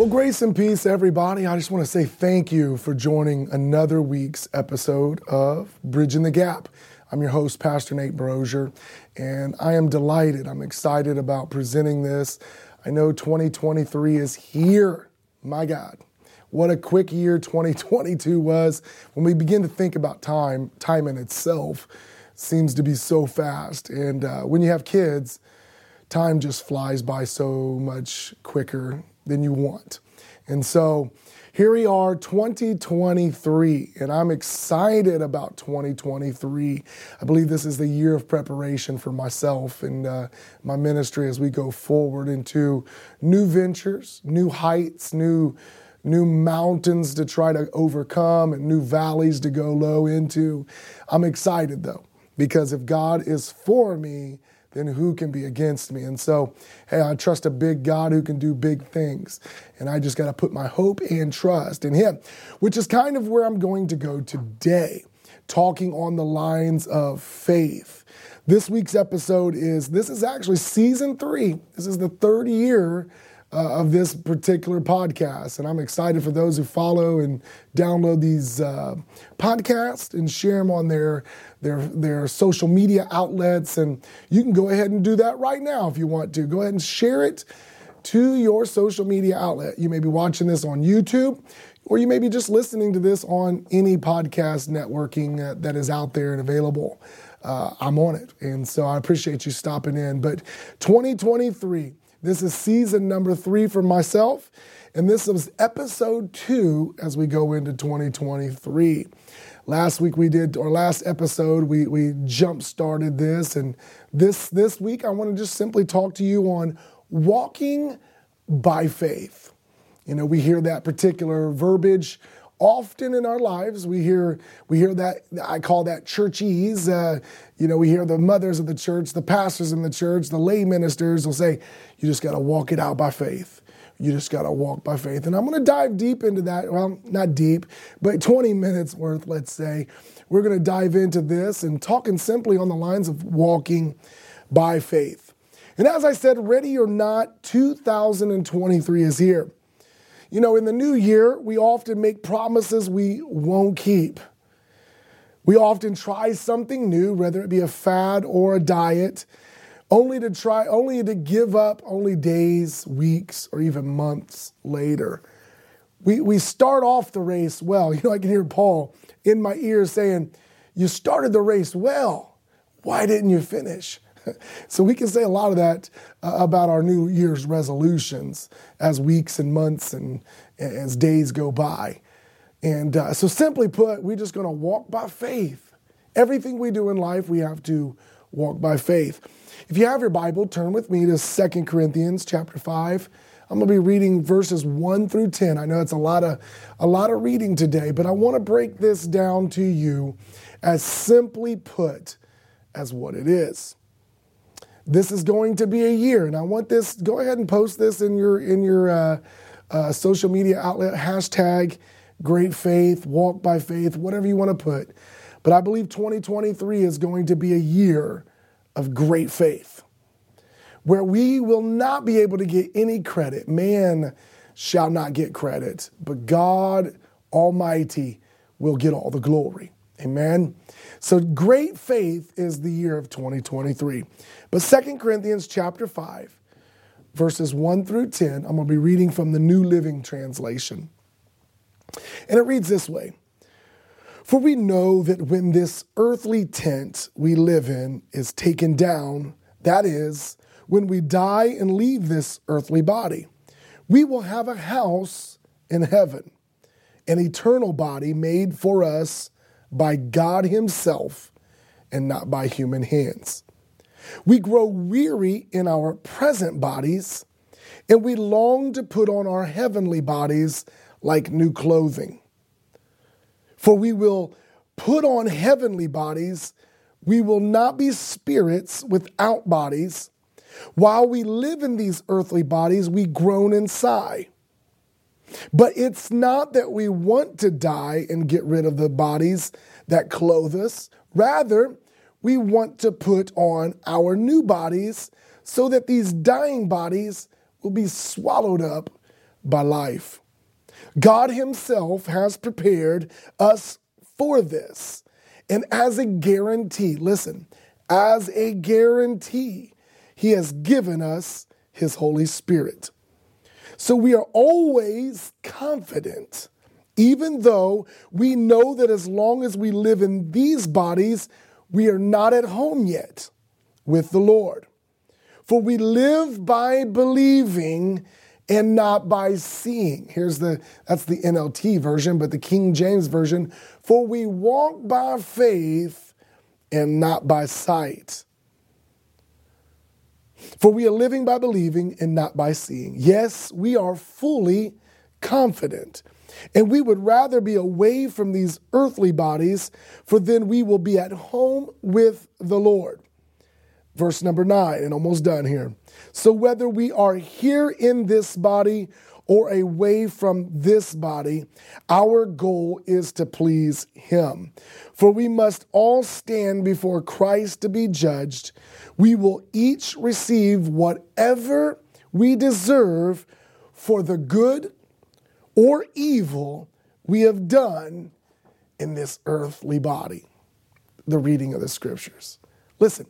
Well, grace and peace, everybody. I just want to say thank you for joining another week's episode of Bridging the Gap. I'm your host, Pastor Nate Brozier, and I am delighted. I'm excited about presenting this. I know 2023 is here. My God, what a quick year 2022 was. When we begin to think about time in itself seems to be so fast. And when you have kids, time just flies by so much quicker than you want. And so here we are, 2023, and I'm excited about 2023. I believe this is the year of preparation for myself and my ministry as we go forward into new ventures, new heights, new mountains to try to overcome and new valleys to go low into. I'm excited though, because if God is for me, then who can be against me? And so, hey, I trust a big God who can do big things. And I just got to put my hope and trust in him, which is kind of where I'm going to go today, talking on the lines of faith. This week's episode is actually season 3. This is the third year of this particular podcast. And I'm excited for those who follow and download these podcasts and share them on their social media outlets. And you can go ahead and do that right now if you want to. Go ahead and share it to your social media outlet. You may be watching this on YouTube, or you may be just listening to this on any podcast networking that is out there and available. I'm on it. And so I appreciate you stopping in. But 2023, this is season number 3 for myself, and this is episode 2 as we go into 2023. Last episode, we jump-started this, and this week I want to just simply talk to you on walking by faith. You know, we hear that particular verbiage often in our lives. We hear that, I call that churchese. We hear the mothers of the church, the pastors in the church, the lay ministers will say, you just got to walk it out by faith. You just got to walk by faith. And I'm going to dive deep into that. Well, not deep, but 20 minutes worth, let's say. We're going to dive into this and talking simply on the lines of walking by faith. And as I said, ready or not, 2023 is here. You know, in the new year, we often make promises we won't keep. We often try something new, whether it be a fad or a diet, only to give up only days, weeks, or even months later. We start off the race well. You know, I can hear Paul in my ear saying, you started the race well. Why didn't you finish? So we can say a lot of that about our New Year's resolutions as weeks and months and as days go by. And so simply put, we're just going to walk by faith. Everything we do in life, we have to walk by faith. If you have your Bible, turn with me to 2 Corinthians chapter 5. I'm going to be reading verses 1 through 10. I know it's a lot of reading today, but I want to break this down to you as simply put as what it is. This is going to be a year, and I want this. Go ahead and post this in your social media outlet, hashtag Great Faith, Walk by Faith, whatever you want to put. But I believe 2023 is going to be a year of great faith, where we will not be able to get any credit. Man shall not get credit, but God Almighty will get all the glory. Amen. So great faith is the year of 2023. But 2 Corinthians chapter 5, verses 1 through 10, I'm going to be reading from the New Living Translation. And it reads this way. For we know that when this earthly tent we live in is taken down, that is, when we die and leave this earthly body, we will have a house in heaven, an eternal body made for us by God himself and not by human hands. We grow weary in our present bodies, and we long to put on our heavenly bodies like new clothing. For we will put on heavenly bodies, we will not be spirits without bodies. While we live in these earthly bodies, we groan and sigh. But it's not that we want to die and get rid of the bodies that clothe us. Rather, we want to put on our new bodies so that these dying bodies will be swallowed up by life. God himself has prepared us for this. And as a guarantee, listen, as a guarantee, he has given us his Holy Spirit. So we are always confident, even though we know that as long as we live in these bodies, we are not at home yet with the Lord. For we live by believing and not by seeing. That's the NLT version, but the King James version. For we walk by faith and not by sight. For we are living by believing and not by seeing. Yes, we are fully confident. And we would rather be away from these earthly bodies, for then we will be at home with the Lord. Verse number 9, and almost done here. So whether we are here in this body or away from this body, our goal is to please him. For we must all stand before Christ to be judged. We will each receive whatever we deserve for the good or evil we have done in this earthly body. The reading of the scriptures. Listen,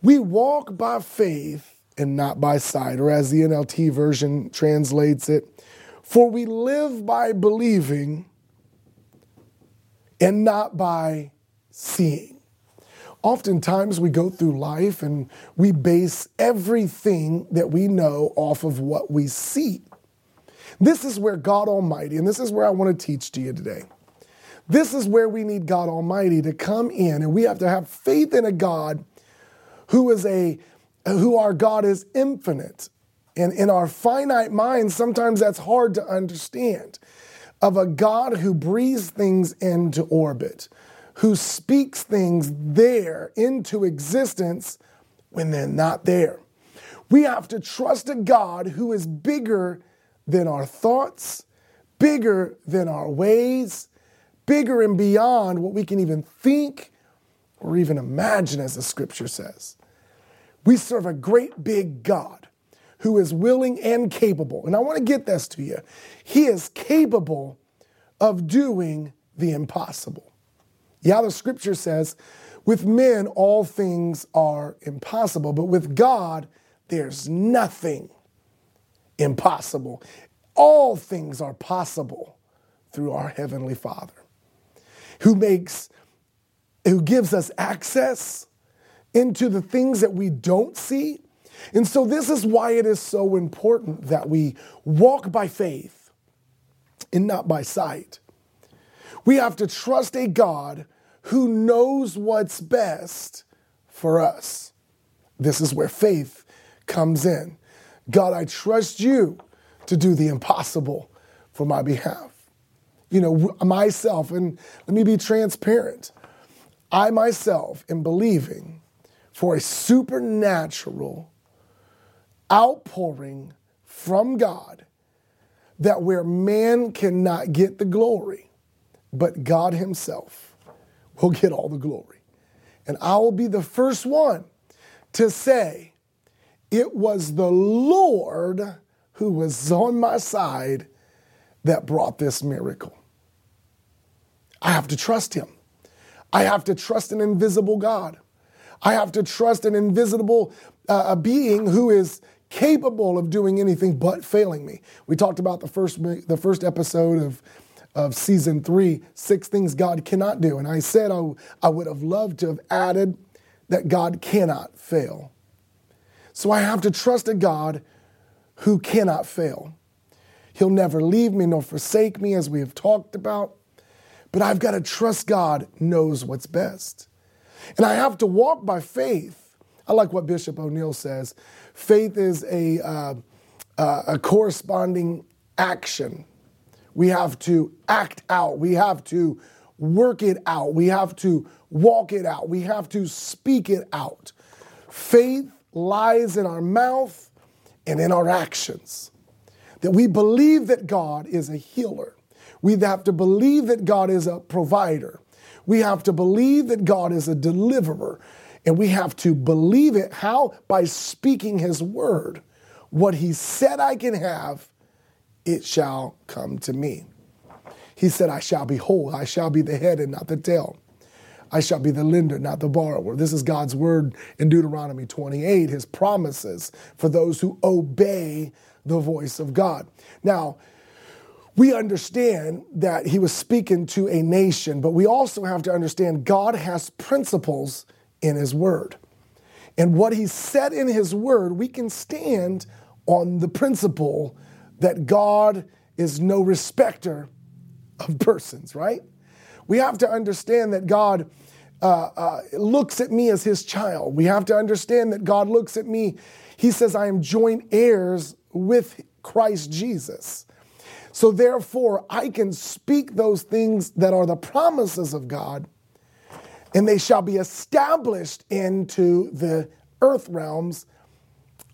we walk by faith and not by sight, or as the NLT version translates it, for we live by believing and not by seeing. Oftentimes we go through life and we base everything that we know off of what we see. This is where God Almighty, and this is where I want to teach to you today. This is where we need God Almighty to come in, and we have to have faith in a God who our God is infinite. And in our finite minds, sometimes that's hard to understand, of a God who breathes things into orbit, who speaks things there into existence when they're not there. We have to trust a God who is bigger than our thoughts, bigger than our ways, bigger and beyond what we can even think or even imagine, as the scripture says. We serve a great big God who is willing and capable. And I want to get this to you. He is capable of doing the impossible. Yeah, the scripture says, with men, all things are impossible, but with God, there's nothing impossible. All things are possible through our Heavenly Father, who gives us access into the things that we don't see. And so this is why it is so important that we walk by faith and not by sight. We have to trust a God who knows what's best for us. This is where faith comes in. God, I trust you to do the impossible for my behalf. You know, myself, and let me be transparent. I myself am believing for a supernatural outpouring from God, that where man cannot get the glory, but God himself will get all the glory. And I will be the first one to say, it was the Lord who was on my side that brought this miracle. I have to trust him. I have to trust an invisible God. I have to trust an invisible being who is capable of doing anything but failing me. We talked about the first episode of season 3, 6 things God cannot do. And I said I would have loved to have added that God cannot fail. So I have to trust a God who cannot fail. He'll never leave me nor forsake me, as we have talked about. But I've got to trust God knows what's best. And I have to walk by faith. I like what Bishop O'Neill says. Faith is a corresponding action. We have to act out. We have to work it out. We have to walk it out. We have to speak it out. Faith lies in our mouth and in our actions. That we believe that God is a healer. We have to believe that God is a provider. We have to believe that God is a deliverer. And we have to believe it. How? By speaking his word. What he said I can have, it shall come to me. He said, I shall be whole. I shall be the head and not the tail. I shall be the lender, not the borrower. This is God's word in Deuteronomy 28, his promises for those who obey the voice of God. Now, we understand that he was speaking to a nation, but we also have to understand God has principles in his word. And what he said in his word, we can stand on the principle that God is no respecter of persons, right? We have to understand that God looks at me as his child. We have to understand that God looks at me. He says, I am joint heirs with Christ Jesus. So therefore, I can speak those things that are the promises of God, and they shall be established into the earth realms.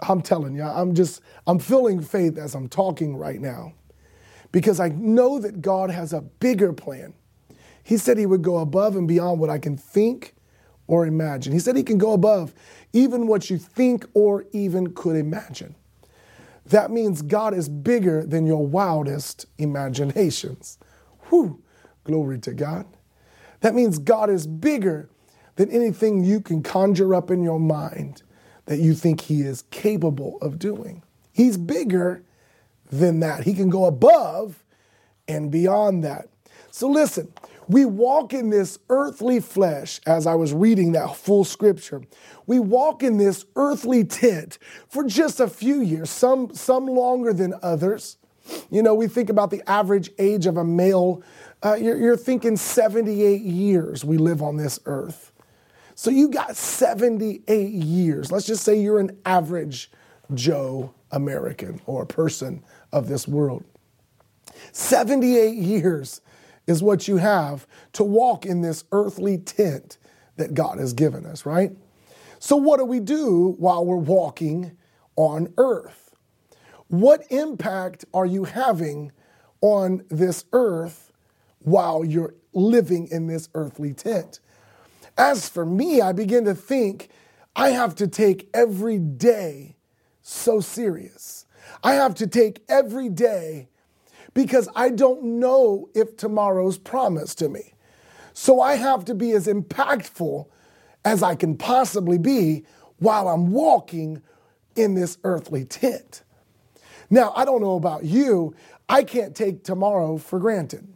I'm telling you, I'm feeling faith as I'm talking right now, because I know that God has a bigger plan. He said he would go above and beyond what I can think or imagine. He said he can go above even what you think or even could imagine. That means God is bigger than your wildest imaginations. Whew, glory to God. That means God is bigger than anything you can conjure up in your mind that you think he is capable of doing. He's bigger than that. He can go above and beyond that. So listen, we walk in this earthly flesh, as I was reading that full scripture. We walk in this earthly tent for just a few years, some longer than others. You know, we think about the average age of a male. You're thinking 78 years we live on this earth. So you got 78 years. Let's just say you're an average Joe American or a person of this world. 78 years is what you have to walk in this earthly tent that God has given us, right? So what do we do while we're walking on earth? What impact are you having on this earth while you're living in this earthly tent? As for me, I begin to think I have to take every day so serious. I have to take every day because I don't know if tomorrow's promised to me. So I have to be as impactful as I can possibly be while I'm walking in this earthly tent. Now, I don't know about you, I can't take tomorrow for granted.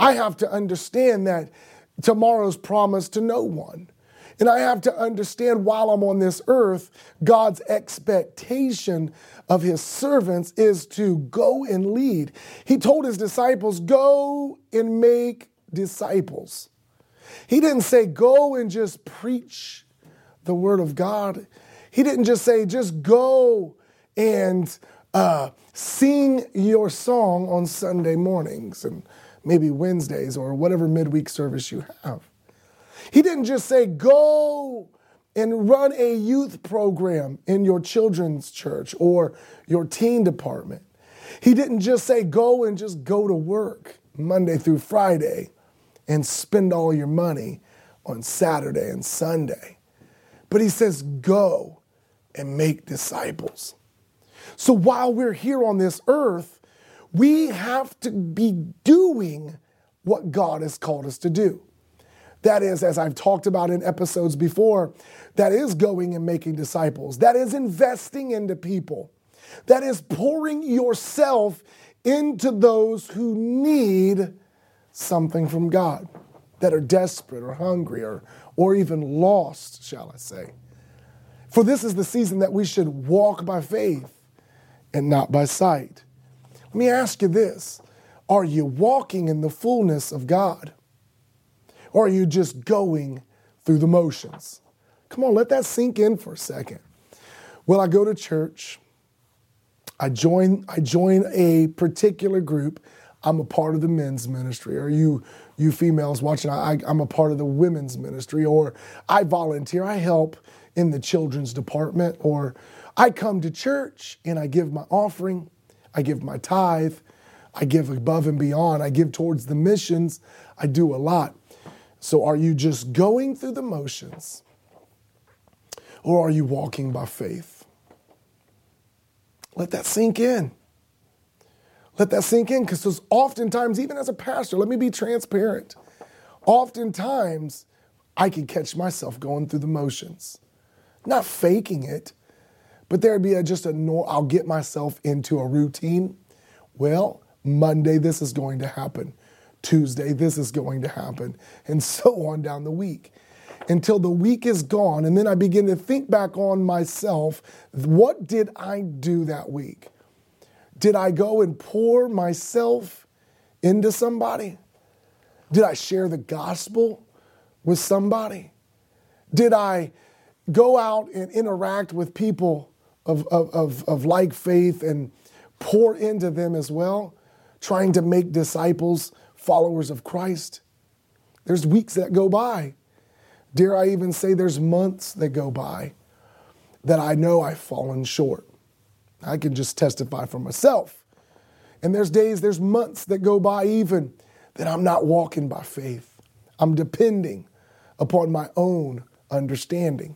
I have to understand that tomorrow's promised to no one. And I have to understand while I'm on this earth, God's expectation of his servants is to go and lead. He told his disciples, go and make disciples. He didn't say, go and just preach the word of God. He didn't just say, just go and sing your song on Sunday mornings and maybe Wednesdays or whatever midweek service you have. He didn't just say, go and run a youth program in your children's church or your teen department. He didn't just say, go and just go to work Monday through Friday and spend all your money on Saturday and Sunday. But he says, go and make disciples. So while we're here on this earth, we have to be doing what God has called us to do. That is, as I've talked about in episodes before, that is going and making disciples. That is investing into people. That is pouring yourself into those who need something from God, that are desperate or hungry or even lost, shall I say. For this is the season that we should walk by faith and not by sight. Let me ask you this. Are you walking in the fullness of God? Or are you just going through the motions? Come on, let that sink in for a second. Well, I go to church. I join a particular group. I'm a part of the men's ministry. Or you females watching, I'm a part of the women's ministry. Or I volunteer. I help in the children's department. Or I come to church and I give my offering. I give my tithe. I give above and beyond. I give towards the missions. I do a lot. So are you just going through the motions, or are you walking by faith? Let that sink in. Let that sink in, because oftentimes, even as a pastor, let me be transparent. Oftentimes, I could catch myself going through the motions, not faking it, but there'd be I'll get myself into a routine. Well, Monday, this is going to happen. Tuesday, this is going to happen, and so on down the week until the week is gone. And then I begin to think back on myself. What did I do that week? Did I go and pour myself into somebody? Did I share the gospel with somebody? Did I go out and interact with people of like faith and pour into them as well, trying to make disciples, followers of Christ? There's weeks that go by. Dare I even say there's months that go by that I know I've fallen short. I can just testify for myself. And there's days, there's months that go by even that I'm not walking by faith. I'm depending upon my own understanding.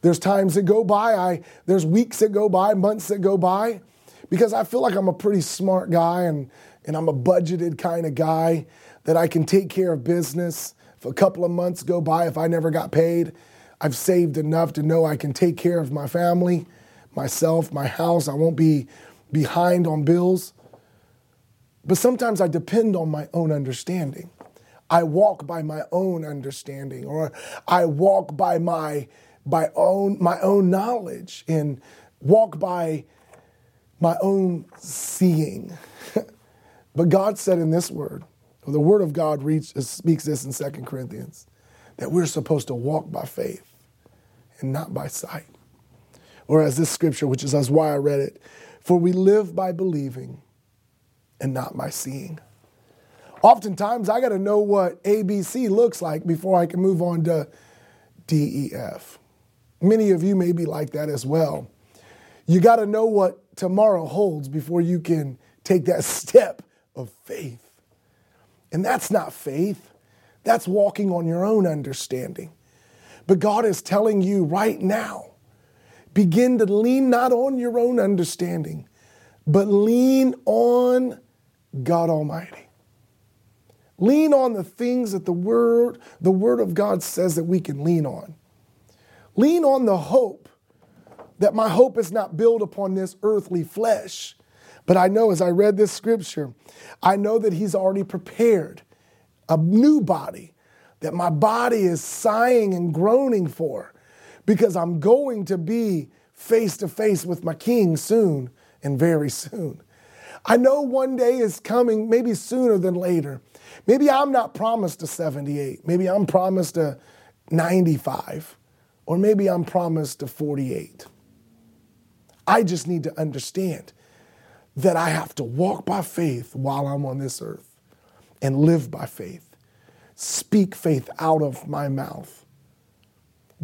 There's times that go by, there's weeks that go by, months that go by, because I feel like I'm a pretty smart guy and I'm a budgeted kind of guy that I can take care of business. If a couple of months go by, if I never got paid, I've saved enough to know I can take care of my family, myself, my house. I won't be behind on bills. But sometimes I depend on my own understanding. I walk by my own understanding, or I walk by my own knowledge and walk by my own seeing. But God said in this word, the word of God speaks this in 2 Corinthians, that we're supposed to walk by faith and not by sight. Or as this scripture, which is why I read it, for we live by believing and not by seeing. Oftentimes, I got to know what ABC looks like before I can move on to DEF. Many of you may be like that as well. You got to know what tomorrow holds before you can take that step of faith. And that's not faith. That's walking on your own understanding. But God is telling you right now, begin to lean not on your own understanding, but lean on God Almighty. Lean on the things that the Word of God says that we can lean on. Lean on the hope that my hope is not built upon this earthly flesh. But I know as I read this scripture, I know that He's already prepared a new body that my body is sighing and groaning for, because I'm going to be face to face with my King soon, and very soon. I know one day is coming, maybe sooner than later. Maybe I'm not promised a 78. Maybe I'm promised a 95. Or maybe I'm promised a 48. I just need to understand that I have to walk by faith while I'm on this earth and live by faith. Speak faith out of my mouth.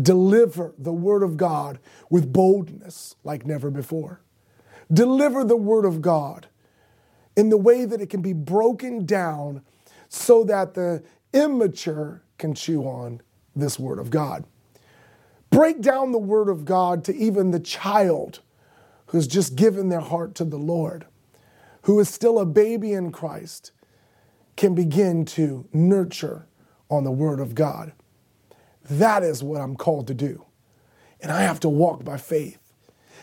Deliver the word of God with boldness like never before. Deliver the word of God in the way that it can be broken down so that the immature can chew on this word of God. Break down the word of God to even the child who's just given their heart to the Lord, who is still a baby in Christ, can begin to nurture on the word of God. That is what I'm called to do. And I have to walk by faith.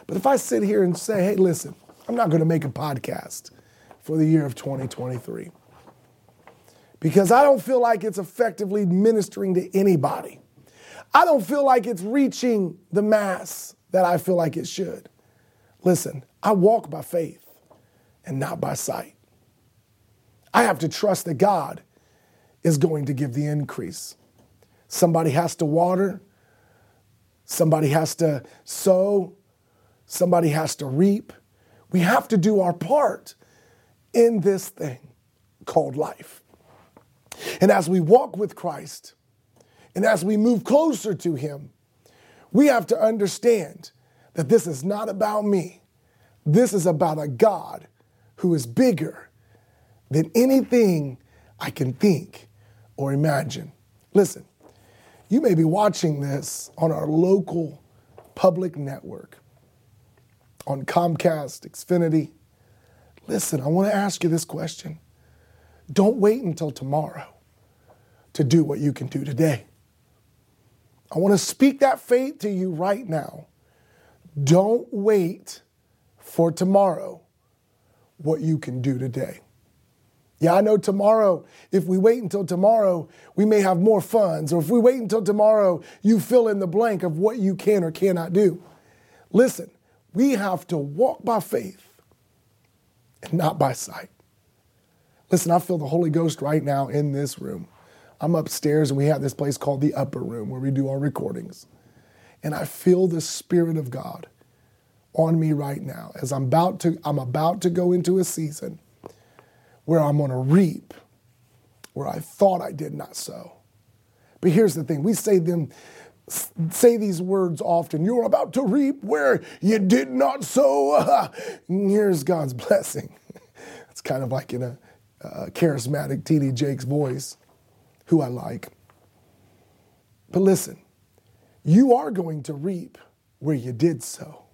But if I sit here and say, hey, listen, I'm not going to make a podcast for the year of 2023 because I don't feel like it's effectively ministering to anybody. I don't feel like it's reaching the mass that I feel like it should. Listen, I walk by faith and not by sight. I have to trust that God is going to give the increase. Somebody has to water. Somebody has to sow. Somebody has to reap. We have to do our part in this thing called life. And as we walk with Christ, and as we move closer to Him, we have to understand that this is not about me. This is about a God who is bigger than anything I can think or imagine. Listen, you may be watching this on our local public network, on Comcast, Xfinity, Listen, I want to ask you this question. Don't wait until tomorrow to do what you can do today. I want to speak that faith to you right now. Don't wait for tomorrow what you can do today. Yeah, I know tomorrow, if we wait until tomorrow, we may have more funds. Or if we wait until tomorrow, you fill in the blank of what you can or cannot do. Listen, we have to walk by faith and not by sight. Listen, I feel the Holy Ghost right now in this room. I'm upstairs and we have this place called the Upper Room where we do our recordings. And I feel the Spirit of God on me right now as I'm about to go into a season where I'm going to reap where I thought I did not sow. But here's the thing. We say these words often. You're about to reap where you did not sow. Here's God's blessing. It's kind of like in a charismatic T.D. Jakes voice, who I like. But listen, you are going to reap where you did sow.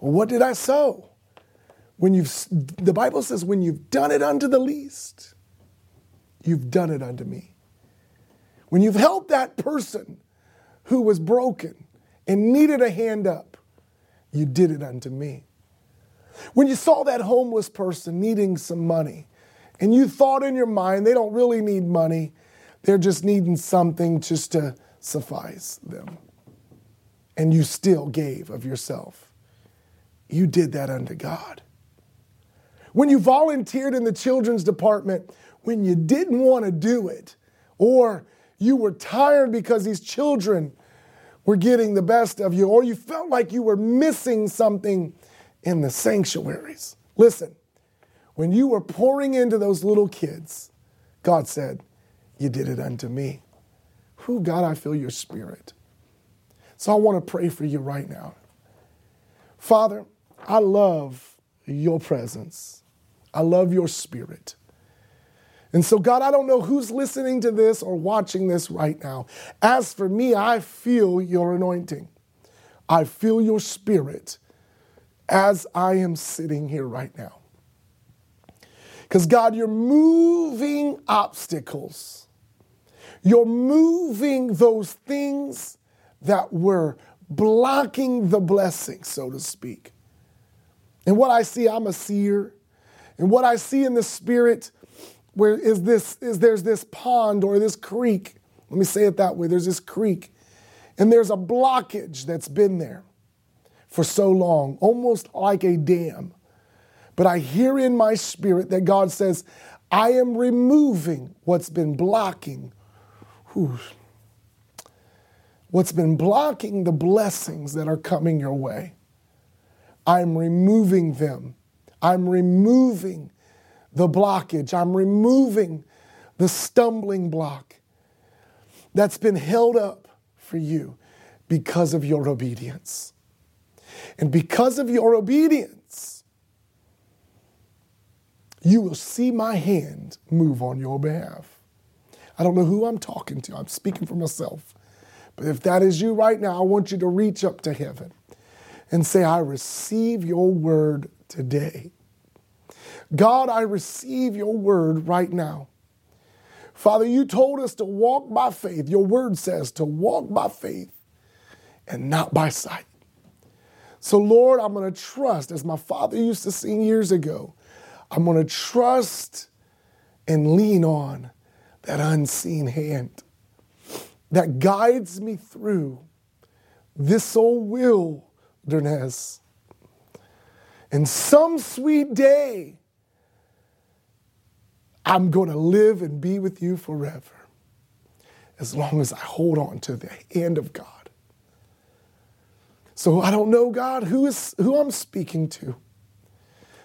Well, what did I sow? The Bible says, when you've done it unto the least, you've done it unto me. When you've helped that person who was broken and needed a hand up, you did it unto me. When you saw that homeless person needing some money, and you thought in your mind, they don't really need money, they're just needing something just to suffice them. And you still gave of yourself. You did that unto God. When you volunteered in the children's department, when you didn't want to do it, or you were tired because these children were getting the best of you, or you felt like you were missing something in the sanctuaries. Listen, when you were pouring into those little kids, God said, you did it unto me. Whew, God, I feel your Spirit. So I want to pray for you right now. Father, I love your presence. I love your Spirit. And so, God, I don't know who's listening to this or watching this right now. As for me, I feel your anointing. I feel your Spirit as I am sitting here right now. Because, God, you're moving obstacles. You're moving those things that were blocking the blessing, so to speak. And what I see, I'm a seer. And what I see in the Spirit there's this pond or this creek. Let me say it that way. There's this creek. And there's a blockage that's been there for so long, almost like a dam. But I hear in my spirit that God says, I am removing what's been blocking. Whew. What's been blocking the blessings that are coming your way. I'm removing them. I'm removing the blockage. I'm removing the stumbling block that's been held up for you because of your obedience. And because of your obedience, you will see my hand move on your behalf. I don't know who I'm talking to. I'm speaking for myself. But if that is you right now, I want you to reach up to heaven and say, I receive your word today. God, I receive your word right now. Father, you told us to walk by faith. Your word says to walk by faith and not by sight. So, Lord, I'm going to trust, as my father used to sing years ago, I'm going to trust and lean on that unseen hand that guides me through this old wilderness. And some sweet day, I'm going to live and be with you forever, as long as I hold on to the hand of God. So I don't know, God, who I'm speaking to.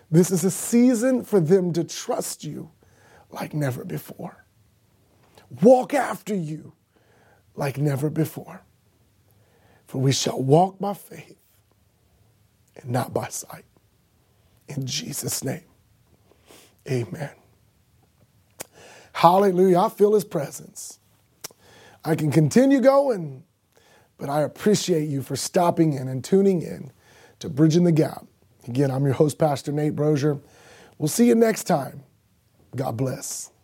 This is a season for them to trust you like never before. Walk after you like never before. For we shall walk by faith and not by sight. In Jesus' name, amen. Hallelujah. I feel his presence. I can continue going, but I appreciate you for stopping in and tuning in to Bridging the Gap. Again, I'm your host, Pastor Nate Brozier. We'll see you next time. God bless.